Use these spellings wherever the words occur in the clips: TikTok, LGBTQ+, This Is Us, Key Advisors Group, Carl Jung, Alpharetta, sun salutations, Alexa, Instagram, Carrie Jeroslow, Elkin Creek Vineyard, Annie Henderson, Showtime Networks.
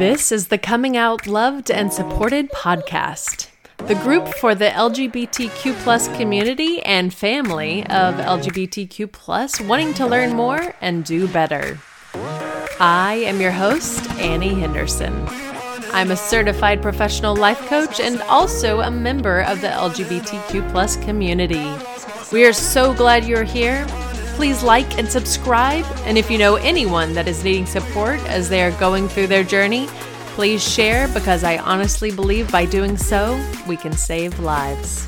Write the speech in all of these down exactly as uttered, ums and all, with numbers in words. This is the Coming Out Loved and Supported podcast, the group for the L G B T Q plus community and family of L G B T Q plus wanting to learn more and do better. I am your host, Annie Henderson. I'm a certified professional life coach and also a member of the L G B T Q plus community. We are so glad you're here. Please like and subscribe. And if you know anyone that is needing support as they are going through their journey, please share, because I honestly believe by doing so, we can save lives.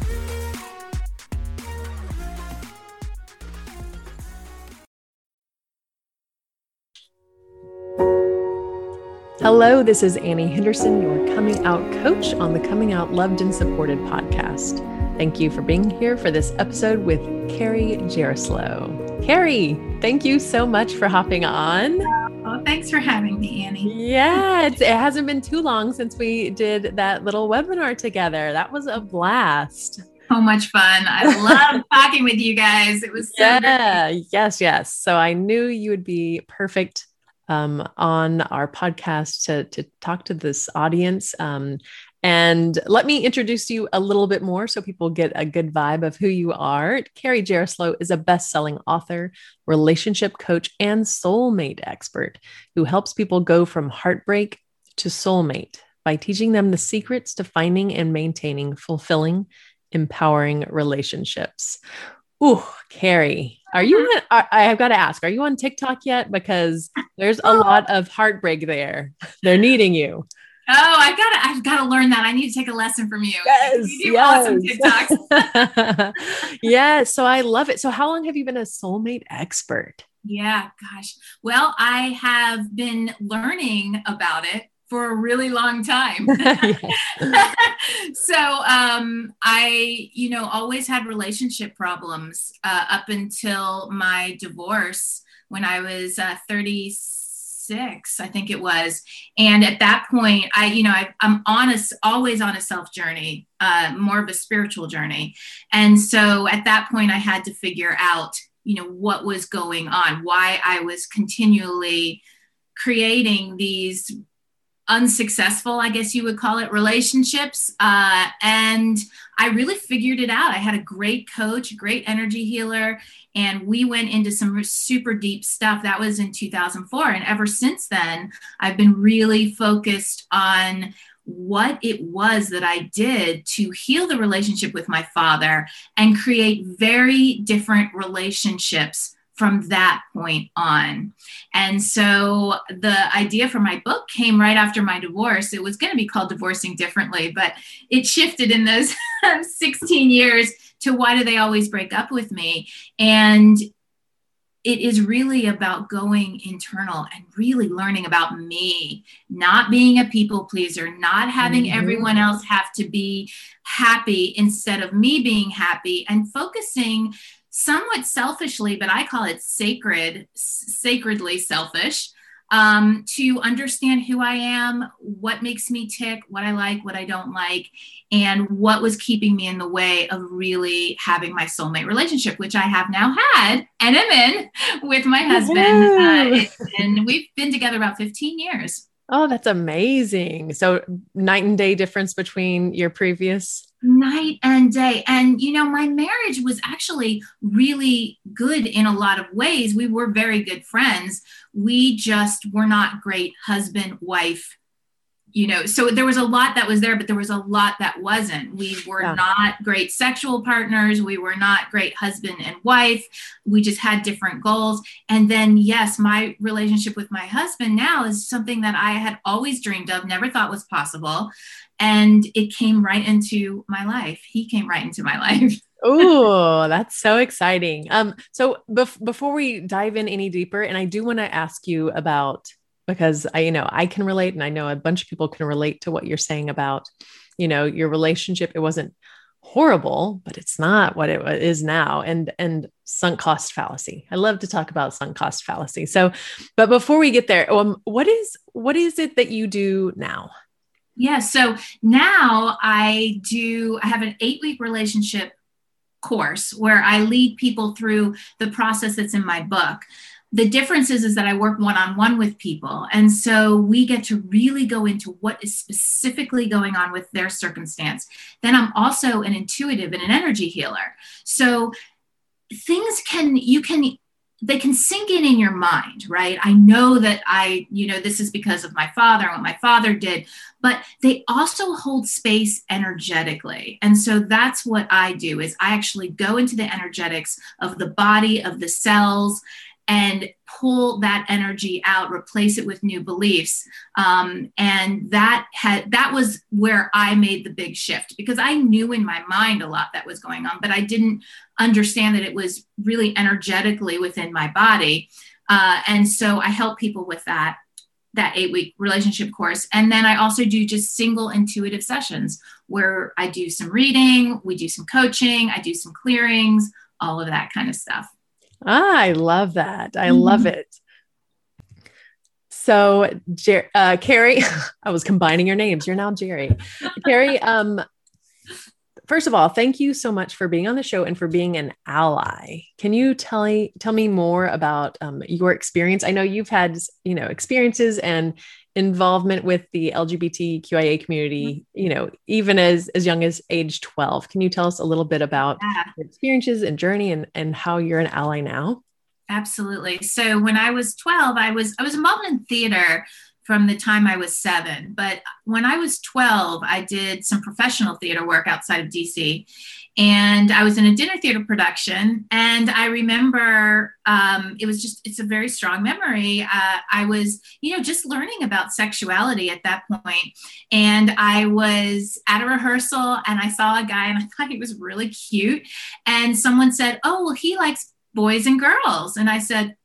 Hello, this is Annie Henderson, your coming out coach on the Coming Out Loved and Supported podcast. Thank you for being here for this episode with Carrie Jeroslow. Carrie, thank you so much for hopping on. Oh, thanks for having me, Annie. Yeah, it's, it hasn't been too long since we did that little webinar together. That was a blast. So much fun. I love talking with you guys. It was so yeah, great. Yes, yes. So I knew you would be perfect um, on our podcast to, to talk to this audience. Um, And let me introduce you a little bit more so people get a good vibe of who you are. Carrie Jeroslow is a best-selling author, relationship coach, and soulmate expert who helps people go from heartbreak to soulmate by teaching them the secrets to finding and maintaining fulfilling, empowering relationships. Ooh, Carrie, are you on, I, I've got to ask, are you on TikTok yet? Because there's a lot of heartbreak there. They're needing you. Oh, I've got to, I've got to learn that. I need to take a lesson from you. Yes, you do awesome TikToks. Yes. So I love it. So how long have you been a soulmate expert? Yeah, gosh. Well, I have been learning about it for a really long time. So, um, I, you know, always had relationship problems, uh, up until my divorce when I was uh, thirty-six. I think it was. And at that point, I, you know, I, I'm on a, always on a self journey, uh, more of a spiritual journey. And so at that point, I had to figure out, you know, what was going on, why I was continually creating these unsuccessful, I guess you would call it, relationships. Uh, and I really figured it out. I had a great coach, great energy healer, and we went into some super deep stuff. That was in two thousand four. And ever since then, I've been really focused on what it was that I did to heal the relationship with my father and create very different relationships from that point on. And so the idea for my book came right after my divorce. It was going to be called Divorcing Differently, but it shifted in those sixteen years to why do they always break up with me? And it is really about going internal and really learning about me, not being a people pleaser, not having mm-hmm. everyone else have to be happy instead of me being happy, and focusing somewhat selfishly, but I call it sacred, sacredly selfish, um, to understand who I am, what makes me tick, what I like, what I don't like, and what was keeping me in the way of really having my soulmate relationship, which I have now had and am in with my husband. Uh, and we've been together about fifteen years. Oh, that's amazing. So night and day difference between your previous. Night and day. And, you know, my marriage was actually really good in a lot of ways. We were very good friends. We just were not great husband, wife, you know, so there was a lot that was there, but there was a lot that wasn't. We were yeah. not great sexual partners. We were not great husband and wife. We just had different goals. And then, yes, my relationship with my husband now is something that I had always dreamed of, never thought was possible. And it came right into my life. He came right into my life. Oh, that's so exciting. Um, so bef- before we dive in any deeper, and I do want to ask you about, because I, you know, I can relate, and I know a bunch of people can relate to what you're saying about, you know, your relationship. It wasn't horrible, but it's not what it is now. And, and sunk cost fallacy. I love to talk about sunk cost fallacy. So, but before we get there, um, what is, what is it that you do now? Yeah. So now I do, I have an eight week relationship course where I lead people through the process that's in my book. the difference is, is that I work one-on-one with people. And so we get to really go into what is specifically going on with their circumstance. Then I'm also an intuitive and an energy healer. So things can, you can, they can sink in in your mind, right? I know that I, you know, this is because of my father and what my father did, but they also hold space energetically. And so that's what I do, is I actually go into the energetics of the body, of the cells, and pull that energy out, replace it with new beliefs. Um, and that had, that was where I made the big shift, because I knew in my mind a lot that was going on, but I didn't understand that it was really energetically within my body. Uh, and so I help people with that, that eight week relationship course. And then I also do just single intuitive sessions where I do some reading, we do some coaching, I do some clearings, all of that kind of stuff. Ah, I love that. I love it. So, Jer- uh, Carrie, I was combining your names. You're now Jerry. Carrie, um, first of all, thank you so much for being on the show and for being an ally. Can you tell me, tell me more about um, your experience? I know you've had, you know, experiences and involvement with the L G B T Q I A community, you know, even as, as young as age twelve. Can you tell us a little bit about yeah. your experiences and journey and, and how you're an ally now? Absolutely. So when I was twelve, I was, I was involved in theater from the time I was seven, but when I was twelve, I did some professional theater work outside of D C, and I was in a dinner theater production. And I remember, um, it was just, it's a very strong memory. Uh, I was, you know, just learning about sexuality at that point. And I was at a rehearsal and I saw a guy and I thought he was really cute. And someone said, oh, well, he likes boys and girls. And I said,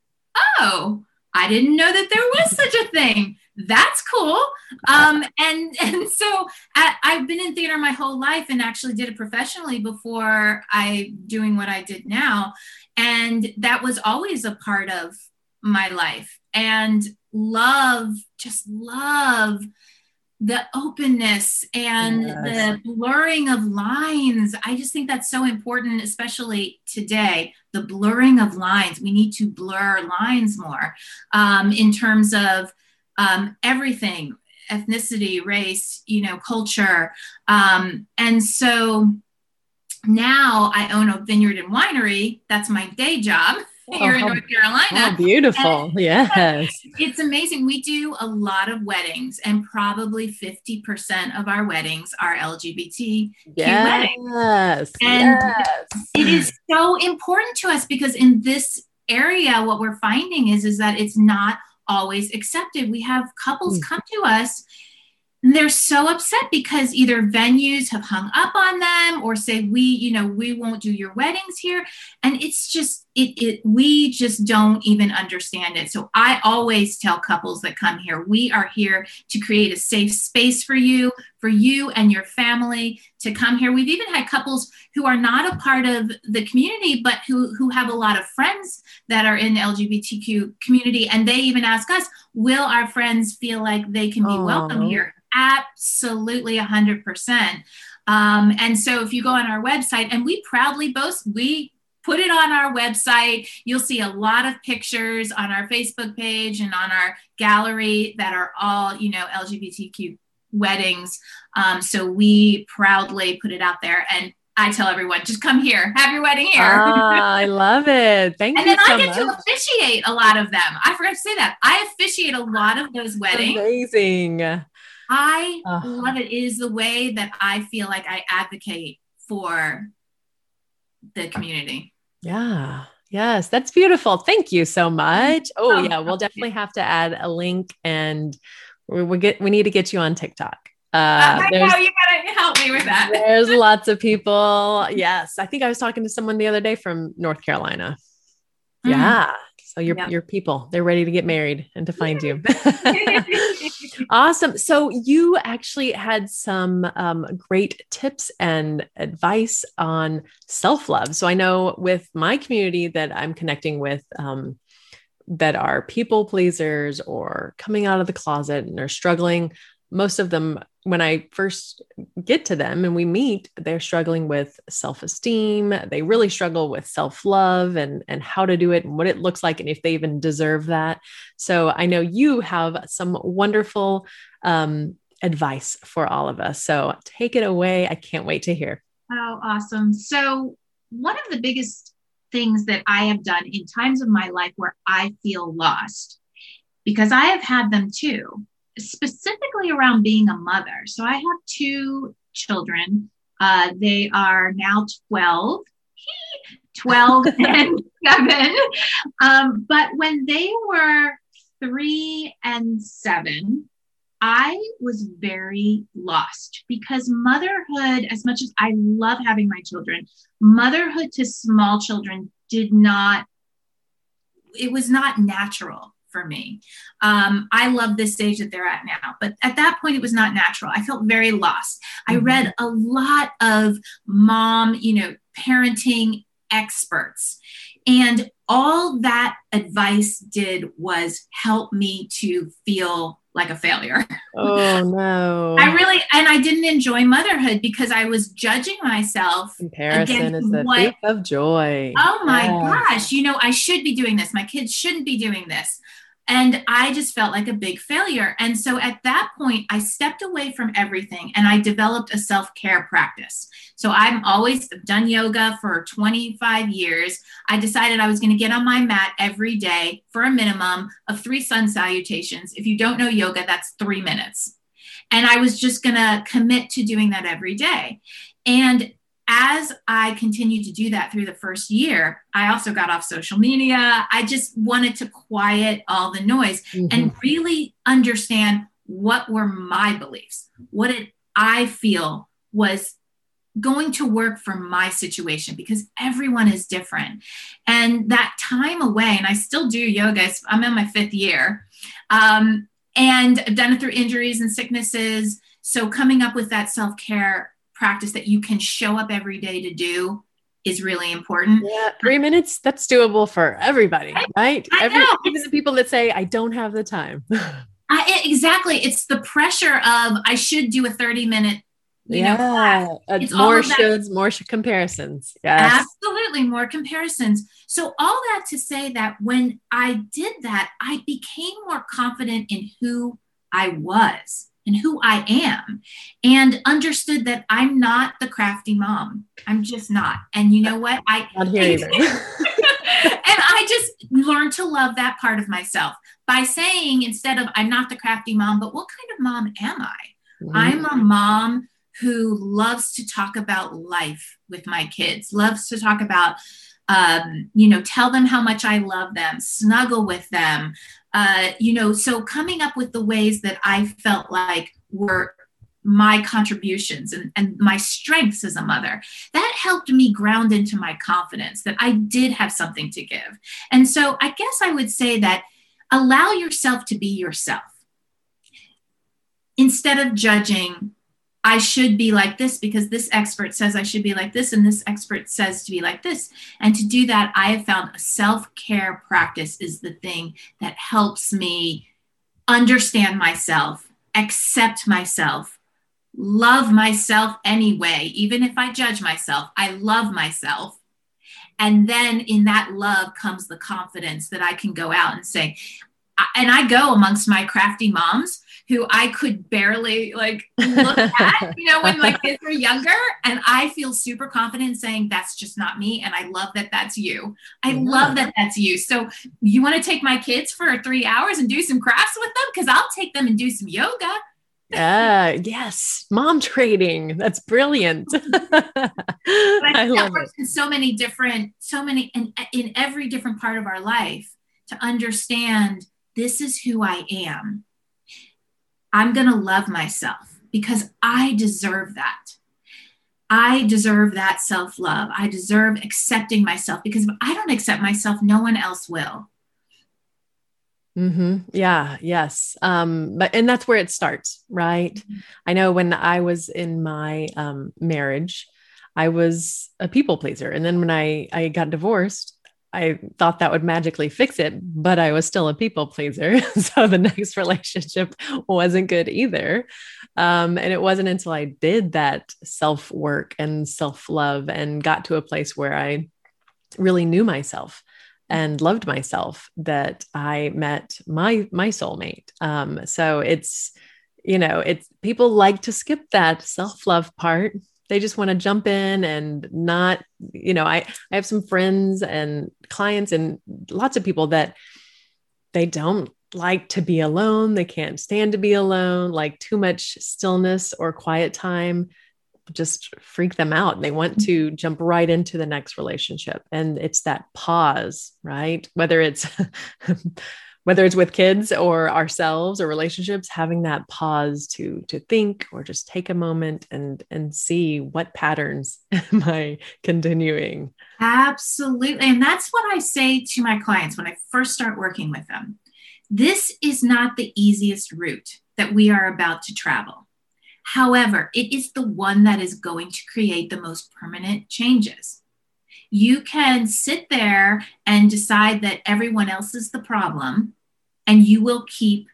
oh, I didn't know that there was such a thing. That's cool. Um, and, and so I, I've been in theater my whole life and actually did it professionally before I doing what I did now. And that was always a part of my life, and love, just love the openness and yes. the blurring of lines. I just think that's so important, especially today, the blurring of lines. We need to blur lines more um, in terms of Um, everything, ethnicity, race, you know, culture. Um, and so now I own a vineyard and winery. That's my day job oh, here in North Carolina. Oh, beautiful. And yes. It's amazing. We do a lot of weddings, and probably fifty percent of our weddings are L G B T Q yes. weddings. And yes. it is so important to us, because in this area, what we're finding is, is that it's not always accepted. We have couples come to us and they're so upset because either venues have hung up on them or say, we, you know, we won't do your weddings here. And it's just, it, it, we just don't even understand it. So I always tell couples that come here, we are here to create a safe space for you, for you and your family to come here. We've even had couples who are not a part of the community, but who, who have a lot of friends that are in the L G B T Q community. And they even ask us, will our friends feel like they can be Aww. welcome here? Absolutely. A hundred percent. Um, and so if you go on our website, and we proudly boast, we put it on our website, you'll see a lot of pictures on our Facebook page and on our gallery that are all, you know, L G B T Q weddings. Um, so we proudly put it out there, and I tell everyone, just come here, have your wedding here. Ah, I love it. Thank and you so much. And then I get much. to officiate a lot of them. I forgot to say that. I officiate a lot of those weddings. Amazing. I uh, love it. It is the way that I feel like I advocate for the community. Yeah. Yes. That's beautiful. Thank you so much. Oh, oh yeah. We'll definitely have to add a link, and we we'll get, we need to get you on TikTok. Uh, I know, you gotta help me with that. There's lots of people. Yes. I think I was talking to someone the other day from North Carolina. Mm. Yeah. So your, yeah. your people, they're ready to get married and to find you. Awesome. So you actually had some um, great tips and advice on self-love. So I know with my community that I'm connecting with, um, that are people pleasers or coming out of the closet and are struggling, most of them, when I first get to them and we meet, they're struggling with self-esteem. They really struggle with self-love and, and how to do it and what it looks like and if they even deserve that. So I know you have some wonderful um, advice for all of us. So take it away. I can't wait to hear. Oh, awesome. So one of the biggest things that I have done in times of my life where I feel lost, because I have had them too, specifically around being a mother. So I have two children. Uh, they are now twelve, twelve and seven. Um, but when they were three and seven, I was very lost, because motherhood, as much as I love having my children, motherhood to small children did not, it was not natural for me. Um, I love this stage that they're at now, but at that point it was not natural. I felt very lost. I read a lot of mom, you know, parenting experts, and all that advice did was help me to feel like a failure. Oh no. I really, and I didn't enjoy motherhood because I was judging myself. Comparison is the what, thief of joy. Oh my yes. gosh. You know, I should be doing this. My kids shouldn't be doing this. And I just felt like a big failure. And so at that point, I stepped away from everything and I developed a self-care practice. So I'm always done yoga for twenty-five years. I decided I was going to get on my mat every day for a minimum of three sun salutations. If you don't know yoga, that's three minutes. And I was just going to commit to doing that every day. And as I continued to do that through the first year, I also got off social media. I just wanted to quiet all the noise mm-hmm. and really understand what were my beliefs. What did I feel was going to work for my situation, because everyone is different. And that time away, and I still do yoga. I'm in my fifth year. Um, and I've done it through injuries and sicknesses. So coming up with that self-care practice that you can show up every day to do is really important. Yeah, three minutes, that's doable for everybody, I, right? I every, know. Even the people that say, I don't have the time. I, exactly. It's the pressure of, I should do a thirty minute, you yeah. know, class. It's more shoulds, more comparisons. Yes. Absolutely, more comparisons. So all that to say that when I did that, I became more confident in who I was and who I am, and understood that I'm not the crafty mom. I'm just not. And you know what? I not here either. And I just learned to love that part of myself by saying, instead of I'm not the crafty mom, but what kind of mom am I? Mm. I'm a mom who loves to talk about life with my kids, loves to talk about, um, you know, tell them how much I love them, snuggle with them. Uh, you know, so coming up with the ways that I felt like were my contributions and, and my strengths as a mother, that helped me ground into my confidence that I did have something to give. And so I guess I would say that allow yourself to be yourself. Instead of judging, I should be like this because this expert says I should be like this, and this expert says to be like this. And to do that, I have found a self-care practice is the thing that helps me understand myself, accept myself, love myself anyway. Even if I judge myself, I love myself. And then in that love comes the confidence that I can go out and say, and I go amongst my crafty moms who I could barely like look at, you know, when my kids were younger, and I feel super confident saying, that's just not me. And I love that that's you. I yeah. love that that's you. So you want to take my kids for three hours and do some crafts with them? Cause I'll take them and do some yoga. Yeah. uh, yes. Mom training. That's brilliant. I love it. In so many different, so many, and in, in every different part of our life to understand this is who I am. I'm going to love myself because I deserve that. I deserve that self-love. I deserve accepting myself, because if I don't accept myself, no one else will. Mm-hmm. Yeah. Yes. Um, but, and that's where it starts, right? Mm-hmm. I know when I was in my um, marriage, I was a people pleaser. And then when I, I got divorced, I thought that would magically fix it, but I was still a people pleaser. So the next relationship wasn't good either. Um, and it wasn't until I did that self-work and self-love and got to a place where I really knew myself and loved myself that I met my, my soulmate. Um, so it's, you know, it's, people like to skip that self-love part. They just want to jump in and not, you know, I, I have some friends and clients and lots of people that they don't like to be alone. They can't stand to be alone, like too much stillness or quiet time just freak them out. They want to jump right into the next relationship. And it's that pause, right? Whether it's, whether it's with kids or ourselves or relationships, having that pause to, to think or just take a moment and, and see what patterns am I continuing? Absolutely. And that's what I say to my clients when I first start working with them. This is not the easiest route that we are about to travel. However, it is the one that is going to create the most permanent changes. You can sit there and decide that everyone else is the problem, and you will keep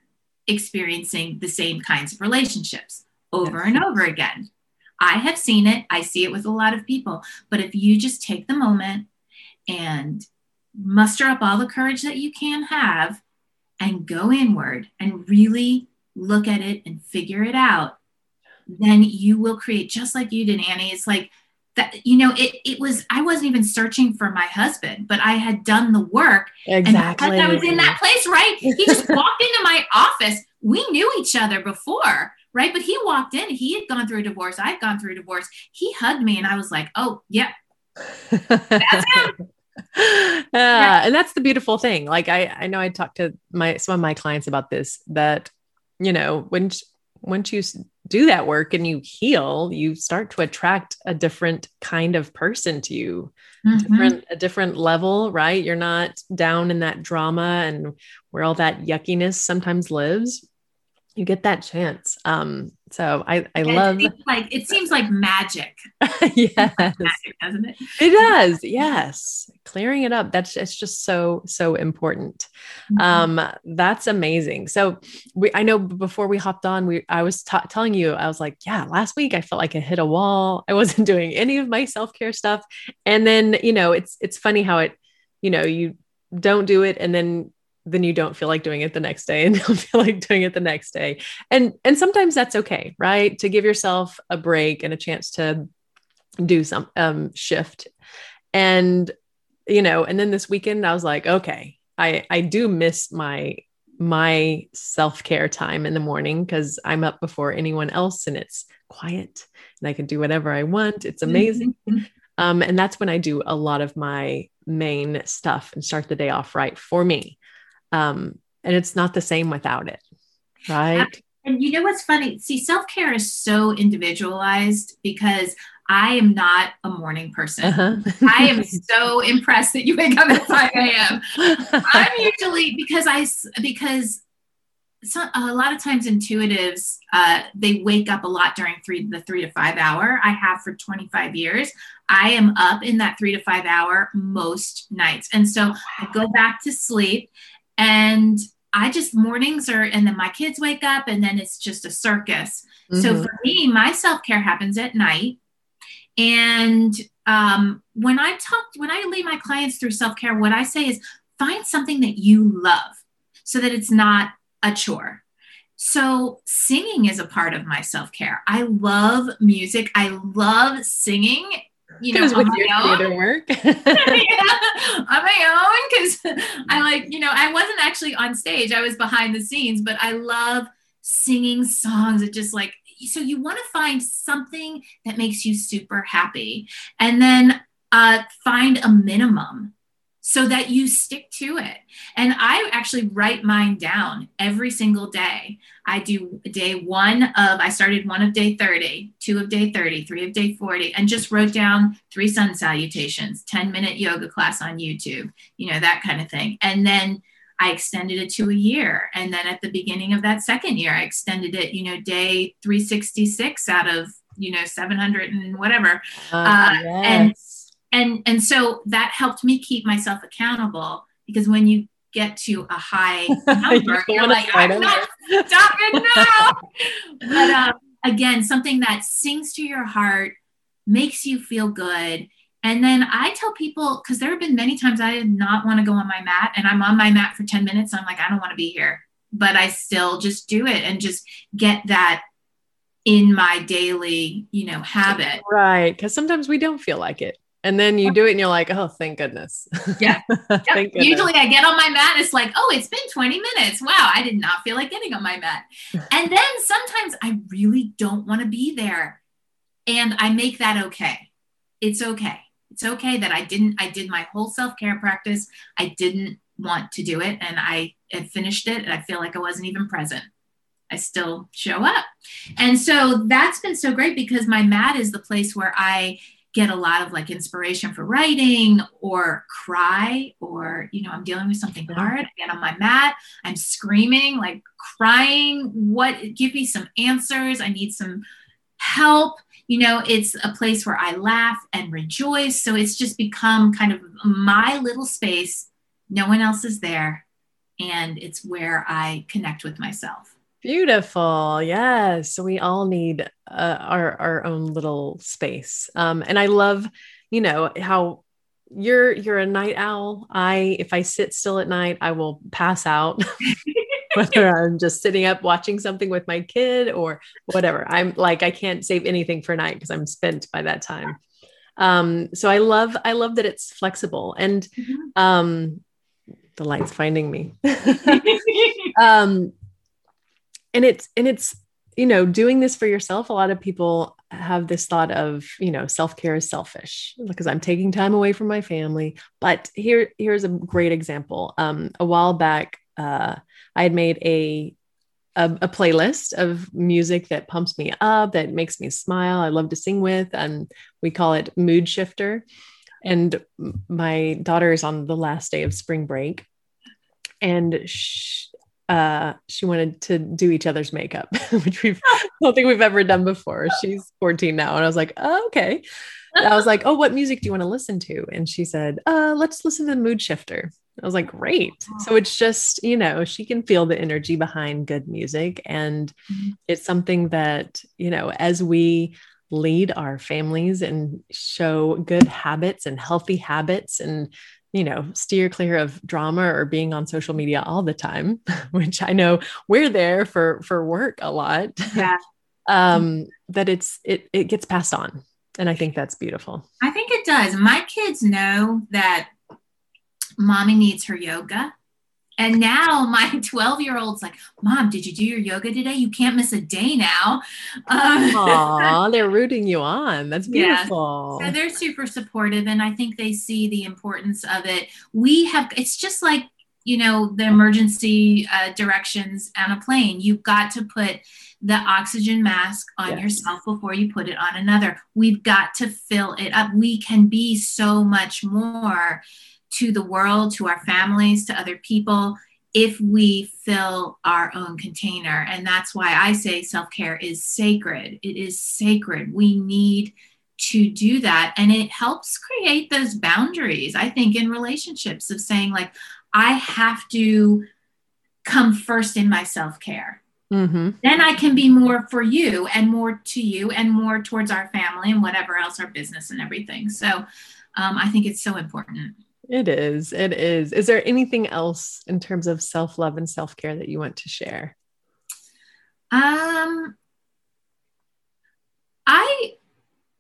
experiencing the same kinds of relationships over and over again. I have seen it. I see it with a lot of people. But if you just take the moment and muster up all the courage that you can have and go inward and really look at it and figure it out, then you will create, just like you did, Annie. It's like that, you know, it, it was, I wasn't even searching for my husband, but I had done the work. Exactly. And because I was in that place, right? He just walked into my office. We knew each other before, right? But he walked in, he had gone through a divorce. I've gone through a divorce. He hugged me and I was like, oh yeah, that's him. Yeah. Yeah. And that's the beautiful thing. Like I, I know I talked to my, some of my clients about this, that, you know, when Once you do that work and you heal, you start to attract a different kind of person to you, mm-hmm. different, a different level, right? You're not down in that drama and where all that yuckiness sometimes lives. You get that chance. Um, so I, I yeah, love it. Seems like, it seems like magic. Yes. Like magic, doesn't it? It does. Yes. Clearing it up. That's, it's just so, so important. Mm-hmm. Um, that's amazing. So we, I know before we hopped on, we, I was t- telling you, I was like, yeah, last week I felt like I hit a wall. I wasn't doing any of my self-care stuff. And then, you know, it's, it's funny how it, you know, you don't do it. And then then you don't feel like doing it the next day and don't feel like doing it the next day. And, and sometimes that's okay, right? To give yourself a break and a chance to do some um, shift. And, you know, and then this weekend I was like, okay, I, I do miss my, my self-care time in the morning because I'm up before anyone else and it's quiet and I can do whatever I want. It's amazing. Mm-hmm. Um, and that's when I do a lot of my main stuff and start the day off right for me. Um, and it's not the same without it. Right. And you know, what's funny? See, self-care is so individualized because I am not a morning person. Uh-huh. I am so impressed that you wake up at five a.m. I'm usually because I, because so, a lot of times intuitives, uh, they wake up a lot during three, the three to five hour. I have for twenty-five years. I am up in that three to five hour most nights. And so I go back to sleep. And I just mornings are, and then my kids wake up and then it's just a circus. Mm-hmm. So for me, my self-care happens at night. And, um, when I talk, when I lead my clients through self-care, what I say is find something that you love so that it's not a chore. So singing is a part of my self-care. I love music. I love singing. You know, on my own work. Yeah, on my own, because I like, you know, I wasn't actually on stage. I was behind the scenes, but I love singing songs. It just like, so you want to find something that makes you super happy and then uh, find a minimum so that you stick to it. And I actually write mine down every single day. I do day one of, I started one of day thirty, two of day thirty, three of day forty, and just wrote down three sun salutations, ten minute yoga class on YouTube, you know, that kind of thing. And then I extended it to a year. And then at the beginning of that second year, I extended it, you know, day three sixty-six out of, you know, seven hundred and whatever. Uh, yes. And And, and so that helped me keep myself accountable, because when you get to a high number, you you're like, I'm not stopping now. But um, again, something that sings to your heart, makes you feel good. And then I tell people, because there have been many times I did not want to go on my mat, and I'm on my mat for ten minutes. I'm like, I don't want to be here, but I still just do it and just get that in my daily, you know, habit. Right. Because sometimes we don't feel like it. And then you do it and you're like, oh, thank goodness. Yeah. Yep. Thank goodness. Usually I get on my mat. It's like, oh, it's been twenty minutes. Wow. I did not feel like getting on my mat. And then sometimes I really don't want to be there. And I make that okay. It's okay. It's okay that I didn't, I did my whole self-care practice. I didn't want to do it. And I finished it. And I feel like I wasn't even present. I still show up. And so that's been so great, because my mat is the place where I get a lot of like inspiration for writing, or cry, or, you know, I'm dealing with something hard, I get on my mat, I'm screaming, like crying, what, give me some answers, I need some help. You know, it's a place where I laugh and rejoice. So it's just become kind of my little space. No one else is there. And it's where I connect with myself. Beautiful. Yes. We all need uh, our, our own little space. Um, and I love, you know, how you're, you're a night owl. I, if I sit still at night, I will pass out, whether I'm just sitting up watching something with my kid or whatever. I'm like, I can't save anything for night because I'm spent by that time. Um, so I love, I love that it's flexible, and mm-hmm. um, the light's finding me. um, And it's, and it's, you know, doing this for yourself. A lot of people have this thought of, you know, self-care is selfish because I'm taking time away from my family. But here, here's a great example. Um, a while back, uh, I had made a, a, a playlist of music that pumps me up, that makes me smile. I love to sing with, and we call it Mood Shifter. And my daughter is on the last day of spring break, and she, Uh, she wanted to do each other's makeup, which we've, I don't think we've ever done before. She's fourteen now. And I was like, oh, okay. And I was like, oh, what music do you want to listen to? And she said, uh, let's listen to the Mood Shifter. I was like, great. So it's just, you know, she can feel the energy behind good music. And mm-hmm. it's something that, you know, as we lead our families and show good habits and healthy habits, and you know, steer clear of drama or being on social media all the time, which I know we're there for, for work a lot. Yeah. um, that it's, it, it gets passed on. And I think that's beautiful. I think it does. My kids know that mommy needs her yoga. And now my twelve year old's like, mom, did you do your yoga today? You can't miss a day now. Um, Aww, they're rooting you on. That's beautiful. Yeah. So they're super supportive. And I think they see the importance of it. We have, it's just like, you know, the emergency uh, directions on a plane. You've got to put the oxygen mask on yes. yourself before you put it on another. We've got to fill it up. We can be so much more to the world, to our families, to other people, if we fill our own container. And that's why I say self-care is sacred. It is sacred. We need to do that. And it helps create those boundaries, I think, in relationships, of saying like, I have to come first in my self-care. Mm-hmm. Then I can be more for you, and more to you, and more towards our family, and whatever else, our business and everything. So um, I think it's so important. It is. It is. Is there anything else in terms of self-love and self-care that you want to share? Um, I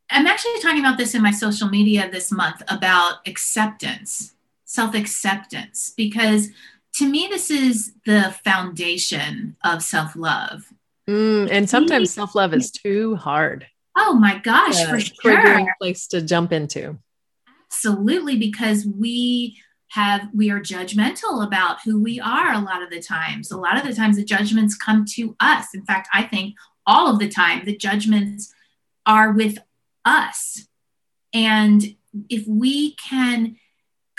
am actually talking about this in my social media this month, about acceptance, self-acceptance, because to me, this is the foundation of self-love. Mm, and sometimes self-love is too hard. Oh my gosh, yeah, for sure. It's a great place to jump into. Absolutely, because we have, we are judgmental about who we are a lot of the times. A lot of the times the judgments come to us. In fact, I think all of the time the judgments are with us. And if we can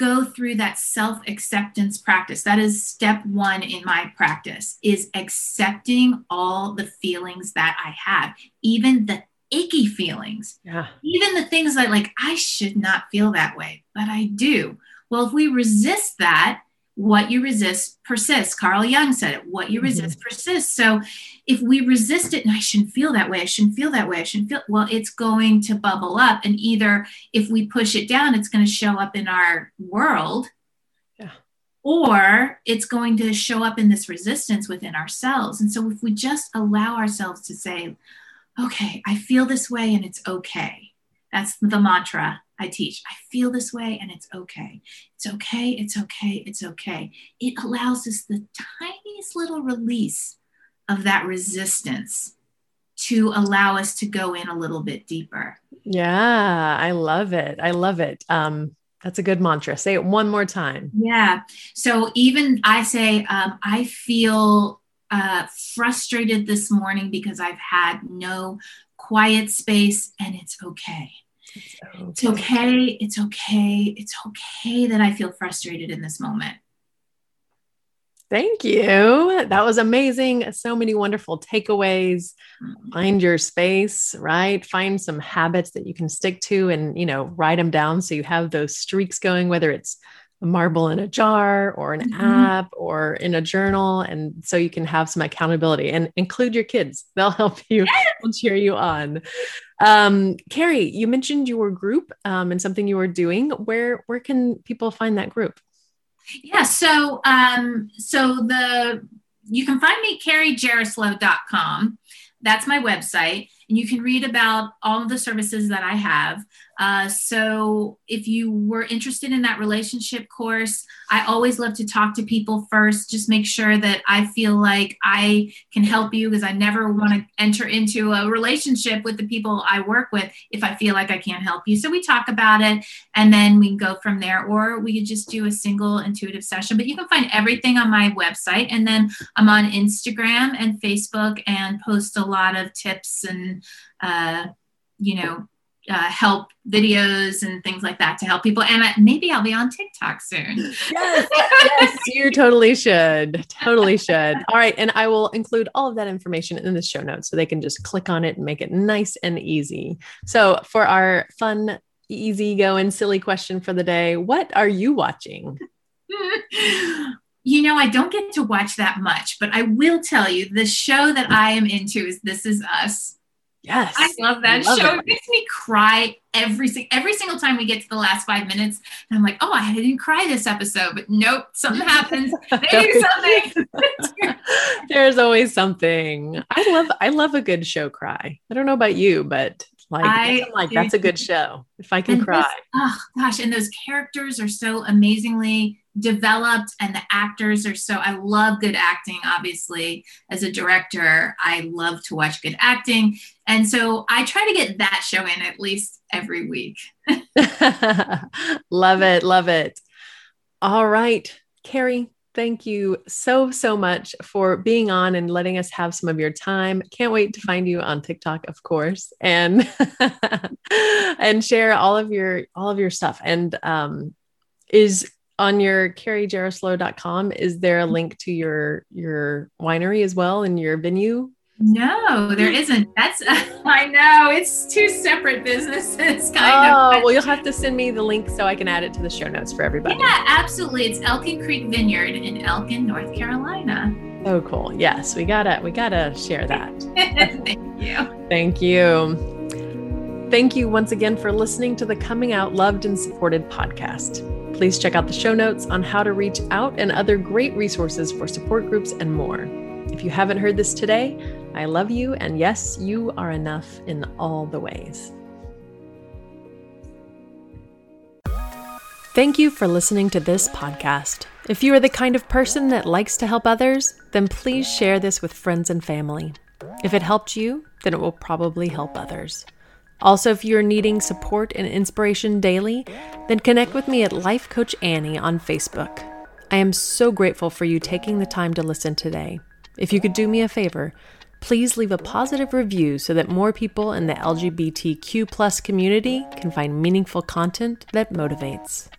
go through that self-acceptance practice, that is step one in my practice, is accepting all the feelings that I have, even the icky feelings. Yeah. Even the things that like, I should not feel that way, but I do. Well, if we resist that, what you resist persists. Carl Jung said it, what you resist mm-hmm. persists. So if we resist it, and I shouldn't feel that way, I shouldn't feel that way, I shouldn't feel, well, it's going to bubble up. And either if we push it down, it's going to show up in our world, yeah. or it's going to show up in this resistance within ourselves. And so if we just allow ourselves to say, okay, I feel this way and it's okay. That's the mantra I teach. I feel this way and it's okay. It's okay. It's okay. It's okay. It allows us the tiniest little release of that resistance to allow us to go in a little bit deeper. Yeah, I love it. I love it. Um, that's a good mantra. Say it one more time. Yeah. So even I say, um, I feel uh, frustrated this morning because I've had no quiet space, and it's okay. It's okay. It's okay. It's okay. It's okay that I feel frustrated in this moment. Thank you. That was amazing. So many wonderful takeaways. Mm-hmm. Find your space, right? Find some habits that you can stick to and, you know, write them down. So you have those streaks going, whether it's a marble in a jar or an mm-hmm. app or in a journal. And so you can have some accountability and include your kids. They'll help you. Yes! They'll cheer you on. Um, Carrie, you mentioned your group, um, and something you were doing. Where, where can people find that group? Yeah. So, um, so the, you can find me carrie jeroslow dot com. That's my website. And you can read about all of the services that I have. Uh, so if you were interested in that relationship course, I always love to talk to people first. Just make sure that I feel like I can help you, because I never want to enter into a relationship with the people I work with if I feel like I can't help you. So we talk about it and then we can go from there, or we could just do a single intuitive session. But you can find everything on my website. And then I'm on Instagram and Facebook and post a lot of tips and, uh, you know, Uh, help videos and things like that to help people. And I, maybe I'll be on TikTok soon. Yes, yes, you totally should. Totally should. All right. And I will include all of that information in the show notes so they can just click on it and make it nice and easy. So for our fun, easy going, silly question for the day, what are you watching? You know, I don't get to watch that much, but I will tell you the show that I am into is This Is Us. Yes. I love that love show. It. it makes me cry every, every single time we get to the last five minutes. And I'm like, oh, I didn't cry this episode, but nope, something happens. They do something. There's always something. I love, I love a good show cry. I don't know about you, but like, I, like that's a good show. If I can cry. This, oh gosh. And those characters are so amazingly developed, and the actors are so, I love good acting. Obviously, as a director, I love to watch good acting. And so I try to get that show in at least every week. Love it. Love it. All right, Carrie, thank you so, so much for being on and letting us have some of your time. Can't wait to find you on TikTok, of course, and, and share all of your, all of your stuff. And, um, is on your carrie jeroslow dot com, is there a link to your, your winery as well and your venue? No, there isn't. That's, I know, it's two separate businesses. Kind oh, of. Well, you'll have to send me the link so I can add it to the show notes for everybody. Yeah, absolutely. It's Elkin Creek Vineyard in Elkin, North Carolina. Oh, cool. Yes. We gotta, we gotta share that. Thank you. Thank you. Thank you once again for listening to the Coming Out Loved and Supported podcast. Please check out the show notes on how to reach out and other great resources for support groups and more. If you haven't heard this today, I love you. And yes, you are enough in all the ways. Thank you for listening to this podcast. If you are the kind of person that likes to help others, then please share this with friends and family. If it helped you, then it will probably help others. Also, if you're needing support and inspiration daily, then connect with me at Life Coach Annie on Facebook. I am so grateful for you taking the time to listen today. If you could do me a favor, please leave a positive review so that more people in the L G B T Q plus community can find meaningful content that motivates.